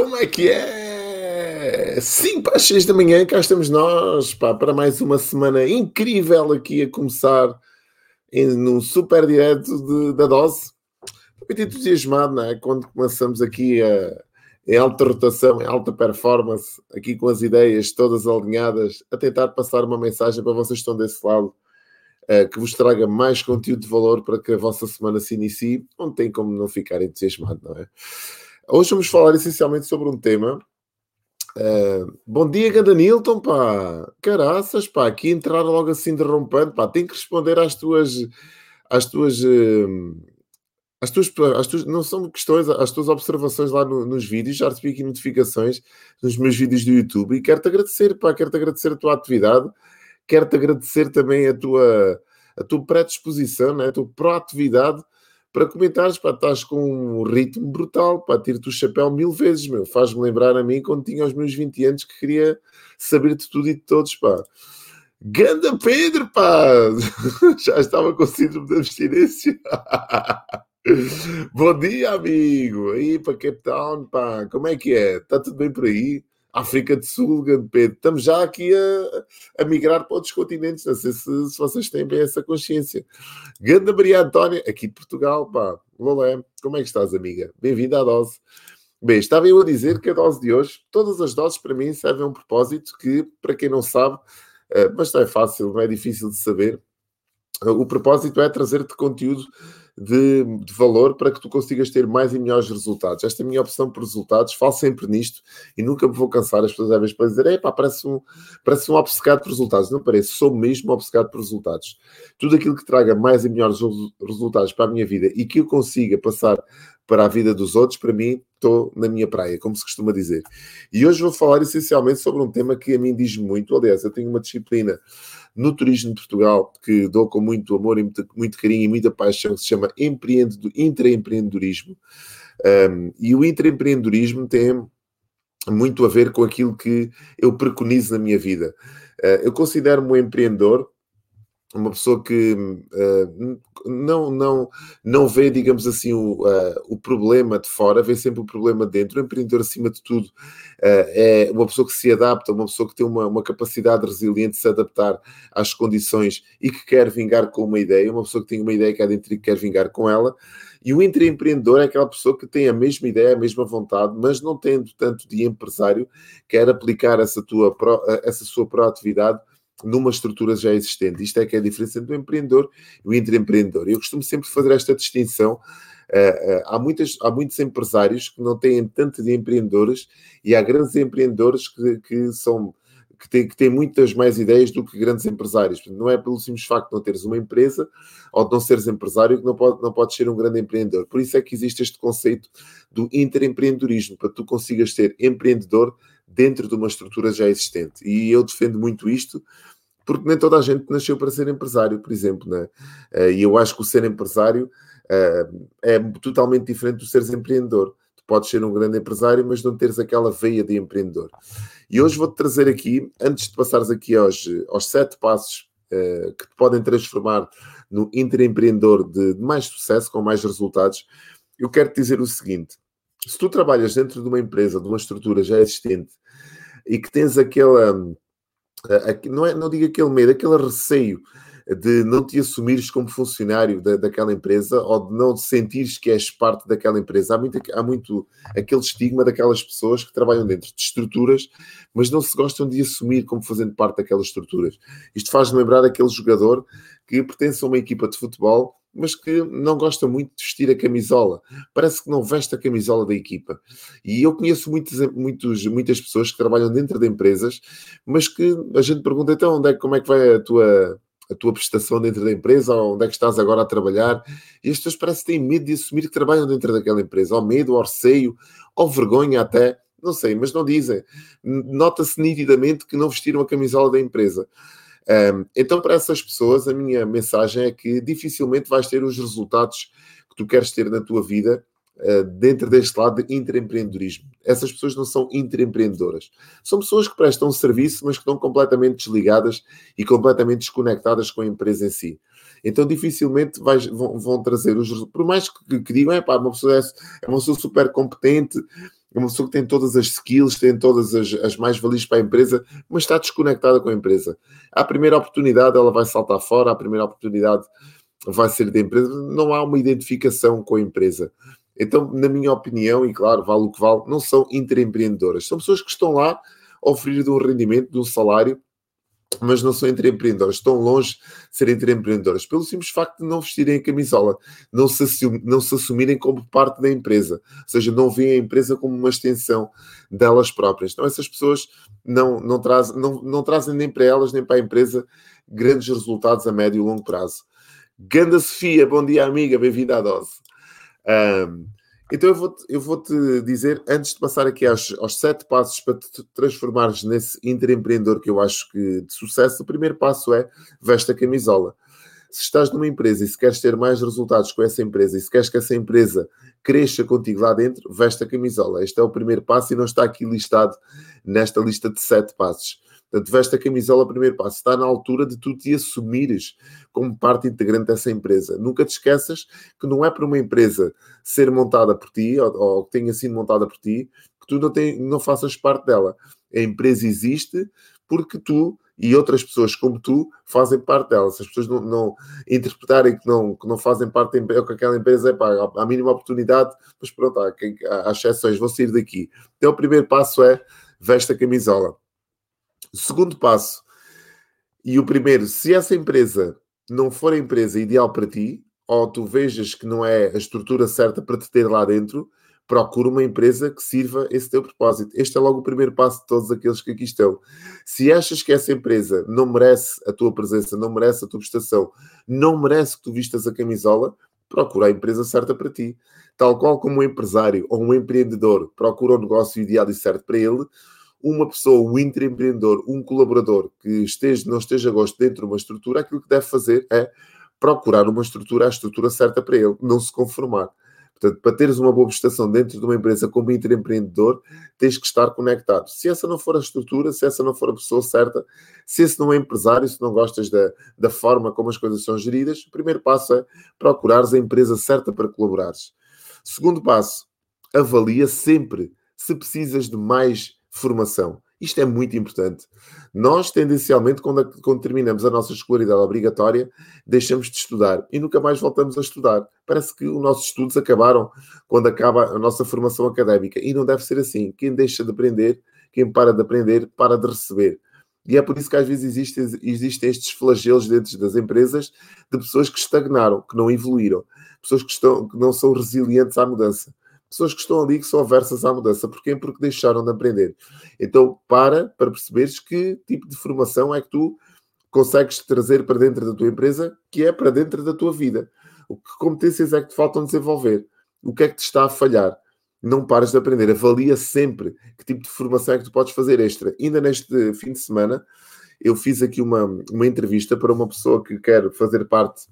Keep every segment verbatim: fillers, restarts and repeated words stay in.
Como é que é? cinco às seis da manhã, cá estamos nós, pá, para mais uma semana incrível aqui a começar em, num super direto de, da dose. Muito entusiasmado, não é? Quando começamos aqui a, em alta rotação, em alta performance, aqui com as ideias todas alinhadas, a tentar passar uma mensagem para vocês que estão desse lado, uh, que vos traga mais conteúdo de valor para que a vossa semana se inicie, onde tem como não ficar entusiasmado, não é? Hoje vamos falar essencialmente sobre um tema. Uh, bom dia, Ganda Nilton, pá. Caraças, pá. Aqui entrar logo assim derrompando, pá. Tem que responder às tuas... Às tuas... Uh, às tuas, às tuas não são questões, às tuas observações lá no, nos vídeos. Já recebi aqui notificações nos meus vídeos do YouTube. E quero-te agradecer, pá. Quero-te agradecer a tua atividade. Quero-te agradecer também a tua, a tua predisposição, né? A tua proatividade. Para comentares, pá, estás com um ritmo brutal, pá, tiro-te o chapéu mil vezes, meu. Faz-me lembrar a mim quando tinha os meus vinte anos que queria saber de tudo e de todos, pá. Ganda Pedro, pá! Já estava com síndrome de abstinência. Bom dia, amigo! Aí para Cape Town, pá, como é que é? Está tudo bem por aí? África do Sul, Ganda Pedro. Estamos já aqui a, a migrar para outros continentes. Não sei se, se vocês têm bem essa consciência. Ganda Maria Antónia, aqui de Portugal, pá. Lolé, como é que estás, amiga? Bem-vinda à dose. Bem, estava eu a dizer que a dose de hoje, todas as doses para mim servem a um propósito que, para quem não sabe, mas não é fácil, não é difícil de saber, o propósito é trazer-te conteúdo de, de valor para que tu consigas ter mais e melhores resultados. Esta é a minha opção por resultados. Falo sempre nisto e nunca me vou cansar. As pessoas às vezes para dizer, é pá, parece um, parece um obcecado por resultados. Não parece, sou mesmo obcecado por resultados. Tudo aquilo que traga mais e melhores resultados para a minha vida e que eu consiga passar para a vida dos outros, para mim, estou na minha praia, como se costuma dizer. E hoje vou falar essencialmente sobre um tema que a mim diz muito. Aliás, eu tenho uma disciplina no turismo de Portugal que dou com muito amor e muito, muito carinho e muita paixão, que se chama intraempreendedorismo. Um, e o intraempreendedorismo tem muito a ver com aquilo que eu preconizo na minha vida. Uh, eu considero-me um empreendedor, uma pessoa que uh, não, não, não vê, digamos assim, o, uh, o problema de fora, vê sempre o problema de dentro. O empreendedor, acima de tudo, uh, é uma pessoa que se adapta, uma pessoa que tem uma, uma capacidade resiliente de se adaptar às condições e que quer vingar com uma ideia, uma pessoa que tem uma ideia cá dentro e que quer vingar com ela. E o intraempreendedor é aquela pessoa que tem a mesma ideia, a mesma vontade, mas não tendo tanto de empresário, quer aplicar essa, tua pro, essa sua proatividade numa estrutura já existente. Isto é que é a diferença entre o empreendedor e o intraempreendedor. Eu costumo sempre fazer esta distinção. Há, muitas, há muitos empresários que não têm tanto de empreendedores e há grandes empreendedores que, que são... Que tem, que tem muitas mais ideias do que grandes empresários. Não é pelo simples facto de não teres uma empresa ou de não seres empresário que não pode, não pode ser um grande empreendedor. Por isso é que existe este conceito do intraempreendedorismo, para que tu consigas ser empreendedor dentro de uma estrutura já existente. E eu defendo muito isto, porque nem toda a gente nasceu para ser empresário, por exemplo, né? E eu acho que o ser empresário é totalmente diferente do seres empreendedor. Podes ser um grande empresário, mas não teres aquela veia de empreendedor. E hoje vou-te trazer aqui, antes de passares aqui aos, aos sete passos uh, que te podem transformar no intraempreendedor de, de mais sucesso, com mais resultados, eu quero-te dizer o seguinte. Se tu trabalhas dentro de uma empresa, de uma estrutura já existente, e que tens aquela... Uh, uh, não, é, não digo aquele medo, aquele receio de não te assumires como funcionário da, daquela empresa ou de não sentires que és parte daquela empresa. Há muito, há muito aquele estigma daquelas pessoas que trabalham dentro de estruturas, mas não se gostam de assumir como fazendo parte daquelas estruturas. Isto faz-me lembrar aquele jogador que pertence a uma equipa de futebol, mas que não gosta muito de vestir a camisola. Parece que não veste a camisola da equipa. E eu conheço muitos, muitos, muitas pessoas que trabalham dentro de empresas, mas que a gente pergunta, então, onde é, como é que vai a tua... a tua prestação dentro da empresa, ou onde é que estás agora a trabalhar, e as pessoas parecem que têm medo de assumir que trabalham dentro daquela empresa, ou medo, ou receio, ou vergonha até, não sei, mas não dizem. Nota-se nitidamente que não vestiram a camisola da empresa. Então, para essas pessoas, a minha mensagem é que dificilmente vais ter os resultados que tu queres ter na tua vida dentro deste lado de intraempreendedorismo. Essas pessoas não são intraempreendedoras. São pessoas que prestam um serviço, mas que estão completamente desligadas e completamente desconectadas com a empresa em si. Então, dificilmente vais, vão, vão trazer os resultados. Por mais que, que digam, é pá, uma pessoa, é, é uma pessoa super competente, uma pessoa que tem todas as skills, tem todas as, as mais-valias para a empresa, mas está desconectada com a empresa. À primeira oportunidade ela vai saltar fora, à primeira oportunidade vai sair da empresa, não há uma identificação com a empresa. Então, na minha opinião, e claro, vale o que vale, não são intraempreendedoras. São pessoas que estão lá a oferir de um rendimento, de um salário, mas não são intraempreendedoras, estão longe de serem intraempreendedoras, pelo simples facto de não vestirem a camisola, não se, assum- não se assumirem como parte da empresa, ou seja, não veem a empresa como uma extensão delas próprias. Então essas pessoas não, não, trazem, não, não trazem nem para elas, nem para a empresa, grandes resultados a médio e longo prazo. Ganda Sofia, bom dia amiga, bem-vinda à Dose. Um, então eu vou-te, eu vou-te dizer, antes de passar aqui aos, aos sete passos para te transformares nesse intraempreendedor que eu acho que de sucesso, o primeiro passo é veste a camisola. Se estás numa empresa e se queres ter mais resultados com essa empresa e se queres que essa empresa cresça contigo lá dentro, veste a camisola. Este é o primeiro passo e não está aqui listado nesta lista de sete passos. Portanto, veste a camisola, primeiro passo. Está na altura de tu te assumires como parte integrante dessa empresa. Nunca te esqueças que não é para uma empresa ser montada por ti, ou, ou que tenha sido montada por ti, que tu não, tem, não faças parte dela. A empresa existe porque tu e outras pessoas como tu fazem parte dela. Se as pessoas não, não interpretarem que não, que não fazem parte da empresa, ou que aquela empresa é pá, a mínima oportunidade, mas pronto, há, há exceções, vou sair daqui. Então, o primeiro passo é veste a camisola. Segundo passo, e o primeiro, se essa empresa não for a empresa ideal para ti, ou tu vejas que não é a estrutura certa para te ter lá dentro, procura uma empresa que sirva esse teu propósito. Este é logo o primeiro passo de todos aqueles que aqui estão. Se achas que essa empresa não merece a tua presença, não merece a tua prestação, não merece que tu vistas a camisola, procura a empresa certa para ti. Tal qual como um empresário ou um empreendedor procura o negócio ideal e certo para ele, uma pessoa, um intraempreendedor, um colaborador que esteja, não esteja a gosto dentro de uma estrutura, aquilo que deve fazer é procurar uma estrutura, a estrutura certa para ele, não se conformar. Portanto, para teres uma boa prestação dentro de uma empresa como intraempreendedor, tens que estar conectado. Se essa não for a estrutura, se essa não for a pessoa certa, se esse não é empresário, se não gostas da, da forma como as coisas são geridas, o primeiro passo é procurares a empresa certa para colaborares. Segundo passo, avalia sempre se precisas de mais formação. Isto é muito importante. Nós, tendencialmente, quando, a, quando terminamos a nossa escolaridade obrigatória, deixamos de estudar e nunca mais voltamos a estudar. Parece que os nossos estudos acabaram quando acaba a nossa formação académica. E não deve ser assim. Quem deixa de aprender, quem para de aprender, para de receber. E é por isso que às vezes existem, existem estes flagelos dentro das empresas de pessoas que estagnaram, que não evoluíram. Pessoas que, estão, que não são resilientes à mudança. Pessoas que estão ali, que são aversas à mudança. Porquê? Porque deixaram de aprender. Então, para, para perceberes que tipo de formação é que tu consegues trazer para dentro da tua empresa, que é para dentro da tua vida. O que competências é que te faltam desenvolver? O que é que te está a falhar? Não pares de aprender. Avalia sempre que tipo de formação é que tu podes fazer extra. Ainda neste fim de semana, eu fiz aqui uma, uma entrevista para uma pessoa que quer fazer parte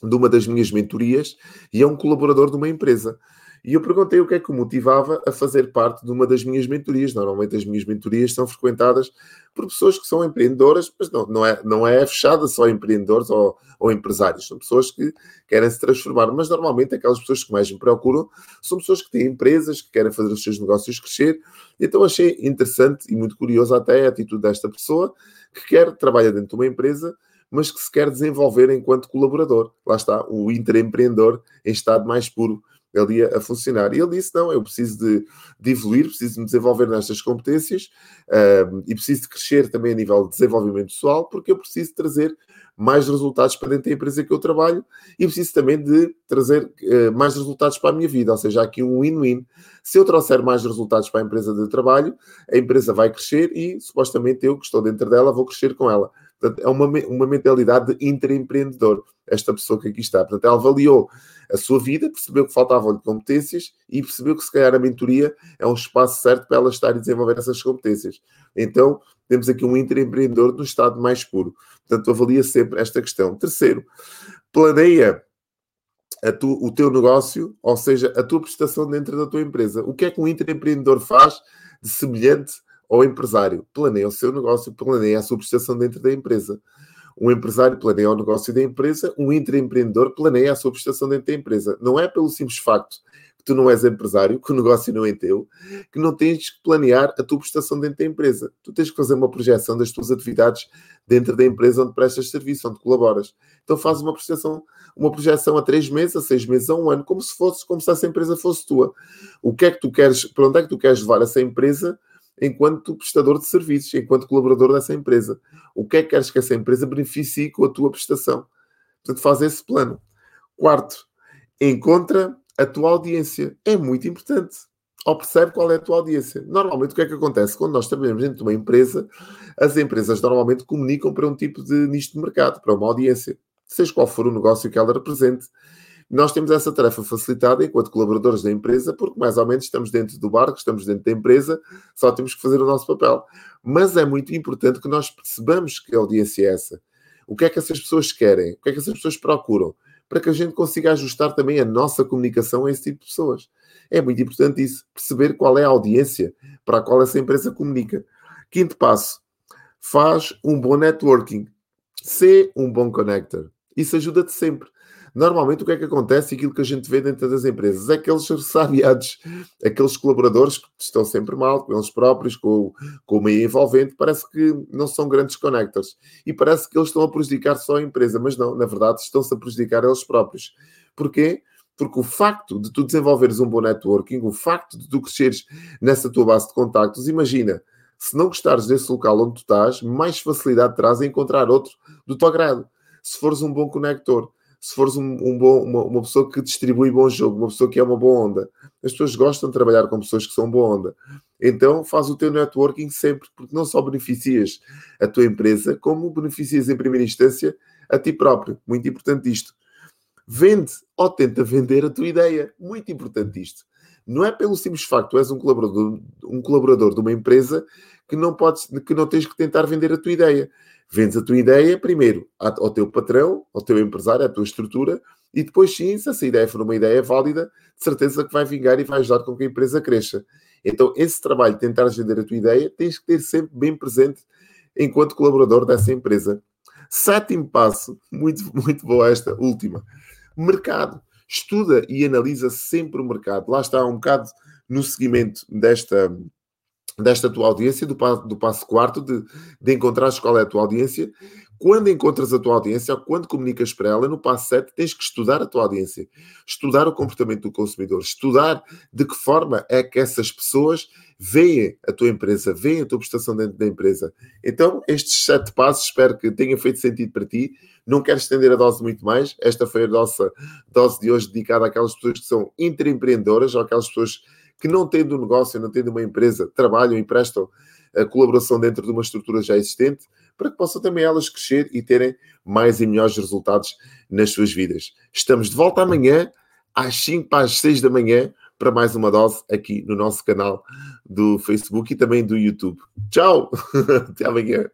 de uma das minhas mentorias e é um colaborador de uma empresa. E eu perguntei o que é que o motivava a fazer parte de uma das minhas mentorias. Normalmente as minhas mentorias são frequentadas por pessoas que são empreendedoras, mas não, não, é, não é fechada só a empreendedores ou, ou empresários. São pessoas que querem se transformar, mas normalmente aquelas pessoas que mais me procuram são pessoas que têm empresas, que querem fazer os seus negócios crescer. Então achei interessante e muito curioso até a atitude desta pessoa que quer trabalhar dentro de uma empresa, mas que se quer desenvolver enquanto colaborador. Lá está, o intraempreendedor em estado mais puro. Ele ia a funcionar. E ele disse, não, eu preciso de, de evoluir, preciso de me desenvolver nestas competências uh, e preciso de crescer também a nível de desenvolvimento pessoal, porque eu preciso trazer mais resultados para dentro da empresa que eu trabalho e preciso também de trazer uh, mais resultados para a minha vida. Ou seja, há aqui um win-win. Se eu trouxer mais resultados para a empresa de trabalho, a empresa vai crescer e, supostamente, eu que estou dentro dela, vou crescer com ela. Portanto, é uma, uma mentalidade de intraempreendedor, esta pessoa que aqui está. Portanto, ela avaliou a sua vida, percebeu que faltavam-lhe competências e percebeu que, se calhar, a mentoria é um espaço certo para ela estar e desenvolver essas competências. Então, temos aqui um intraempreendedor no estado mais puro. Portanto, avalia sempre esta questão. Terceiro, planeia a tu, o teu negócio, ou seja, a tua prestação dentro da tua empresa. O que é que um intraempreendedor faz de semelhante ao empresário? Planeia o seu negócio, planeia a sua prestação dentro da empresa. Um empresário planeia o negócio da empresa, um intraempreendedor planeia a sua prestação dentro da empresa. Não é pelo simples facto que tu não és empresário, que o negócio não é teu, que não tens que planear a tua prestação dentro da empresa. Tu tens que fazer uma projeção das tuas atividades dentro da empresa onde prestas serviço, onde colaboras. Então fazes uma prestação, uma projeção a três meses, a seis meses, a um ano, como se fosse, como se essa empresa fosse tua. O que é que tu queres, para onde é que tu queres levar essa empresa enquanto prestador de serviços, enquanto colaborador dessa empresa? O que é que queres que essa empresa beneficie com a tua prestação? Portanto, faz esse plano. Quarto, encontra a tua audiência. É muito importante. Ou percebe qual é a tua audiência. Normalmente, o que é que acontece? Quando nós trabalhamos dentro de uma empresa, as empresas normalmente comunicam para um tipo de nicho de mercado, para uma audiência, seja qual for o negócio que ela represente. Nós temos essa tarefa facilitada enquanto colaboradores da empresa, porque mais ou menos estamos dentro do barco, estamos dentro da empresa, só temos que fazer o nosso papel. Mas é muito importante que nós percebamos que a audiência é essa. O que é que essas pessoas querem? O que é que essas pessoas procuram? Para que a gente consiga ajustar também a nossa comunicação a esse tipo de pessoas. É muito importante isso, perceber qual é a audiência para a qual essa empresa comunica. Quinto passo, faz um bom networking. Sê um bom connector. Isso ajuda-te sempre. Normalmente, o que é que acontece e aquilo que a gente vê dentro das empresas é aqueles ressabiados, aqueles colaboradores que estão sempre mal, com eles próprios, com, com o meio envolvente, parece que não são grandes connectors. E parece que eles estão a prejudicar só a empresa, mas não, na verdade, estão-se a prejudicar eles próprios. Porquê? Porque o facto de tu desenvolveres um bom networking, o facto de tu cresceres nessa tua base de contactos, imagina, se não gostares desse local onde tu estás, mais facilidade terás em encontrar outro do teu agrado. Se fores um bom conector, se fores um, um bom, uma, uma pessoa que distribui bom jogo, uma pessoa que é uma boa onda. As pessoas gostam de trabalhar com pessoas que são boa onda. Então, faz o teu networking sempre, porque não só beneficias a tua empresa, como beneficias em primeira instância a ti próprio. Muito importante isto. Vende ou tenta vender a tua ideia. Muito importante isto. Não é pelo simples facto que és um colaborador, um colaborador de uma empresa que não, podes, que não tens que tentar vender a tua ideia. Vendes a tua ideia primeiro ao teu patrão, ao teu empresário, à tua estrutura e depois sim, se essa ideia for uma ideia válida, de certeza que vai vingar e vai ajudar com que a empresa cresça. Então esse trabalho de tentar vender a tua ideia tens que ter sempre bem presente enquanto colaborador dessa empresa. Sétimo passo, muito, muito boa esta, última. Mercado. Estuda e analisa sempre o mercado. Lá está um bocado no seguimento desta, desta tua audiência, do, do passo quarto, de, de encontrares qual é a tua audiência. Quando encontras a tua audiência, ou quando comunicas para ela, no passo sete, tens que estudar a tua audiência. Estudar o comportamento do consumidor. Estudar de que forma é que essas pessoas veem a tua empresa, veem a tua prestação dentro da empresa. Então, estes sete passos, espero que tenha feito sentido para ti. Não quero estender a dose muito mais. Esta foi a nossa dose de hoje dedicada àquelas pessoas que são intraempreendedoras, ou aquelas pessoas que não tendo um negócio, não tendo uma empresa, trabalham e prestam a colaboração dentro de uma estrutura já existente, para que possam também elas crescer e terem mais e melhores resultados nas suas vidas. Estamos de volta amanhã, às cinco para as seis da manhã, para mais uma dose aqui no nosso canal do Facebook e também do YouTube. Tchau! Até amanhã!